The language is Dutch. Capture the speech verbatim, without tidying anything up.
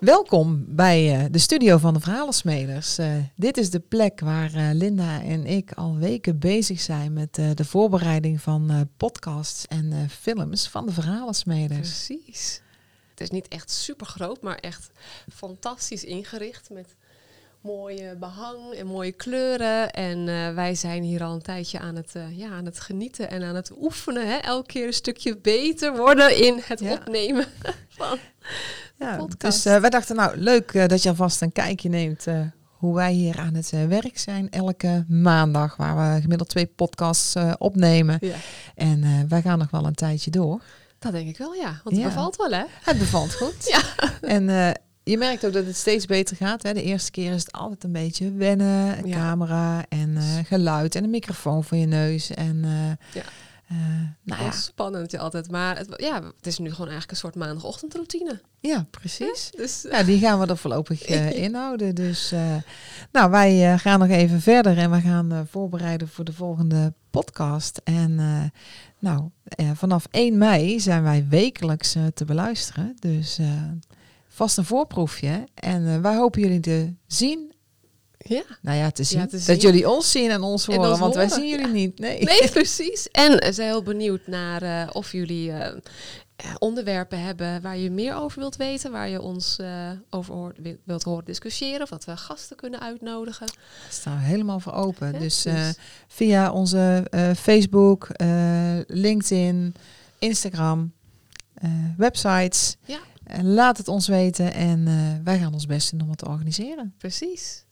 Welkom bij uh, de studio van de Verhalensmeders. Uh, dit is de plek waar uh, Linda en ik al weken bezig zijn met uh, de voorbereiding van uh, podcasts en uh, films van de Verhalensmeders. Precies. Het is niet echt super groot, maar echt fantastisch ingericht met mooie behang en mooie kleuren. En uh, wij zijn hier al een tijdje aan het, uh, ja, aan het genieten en aan het oefenen. Hè? Elke keer een stukje beter worden in het ja. opnemen van ja, podcast. Dus uh, wij dachten, nou leuk uh, dat je alvast een kijkje neemt uh, hoe wij hier aan het uh, werk zijn. Elke maandag, waar we gemiddeld twee podcasts uh, opnemen. Ja. En uh, wij gaan nog wel een tijdje door. Dat denk ik wel, ja. Want het ja. bevalt wel, hè? Het bevalt goed. ja. En... Uh, Je merkt ook dat het steeds beter gaat. Hè? De eerste keer is het altijd een beetje wennen. Een ja. camera en uh, geluid en een microfoon voor je neus. En, uh, ja. Uh, nou ja. Spannend altijd. Maar het, ja, het is nu gewoon eigenlijk een soort maandagochtendroutine. Ja, precies. Ja, dus, uh... ja, die gaan we er voorlopig uh, inhouden. Dus uh, nou, wij uh, gaan nog even verder. En we gaan uh, voorbereiden voor de volgende podcast. En uh, nou, uh, vanaf één mei zijn wij wekelijks uh, te beluisteren. Dus... Uh, Vast een voorproefje. En uh, wij hopen jullie te zien. Ja. Nou ja, te zien. Ja, te zien. Dat jullie ons zien en ons horen. En ons want horen. Wij zien jullie ja. niet. Nee. nee, precies. En we uh, zijn heel benieuwd naar uh, of jullie uh, onderwerpen hebben waar je meer over wilt weten. Waar je ons uh, over hoort, wilt horen discussiëren. Of dat we gasten kunnen uitnodigen. Daar staan we helemaal voor open. Ja, dus uh, via onze uh, Facebook, uh, LinkedIn, Instagram, uh, websites. Ja. Laat het ons weten en uh, wij gaan ons best doen om het te organiseren. Precies.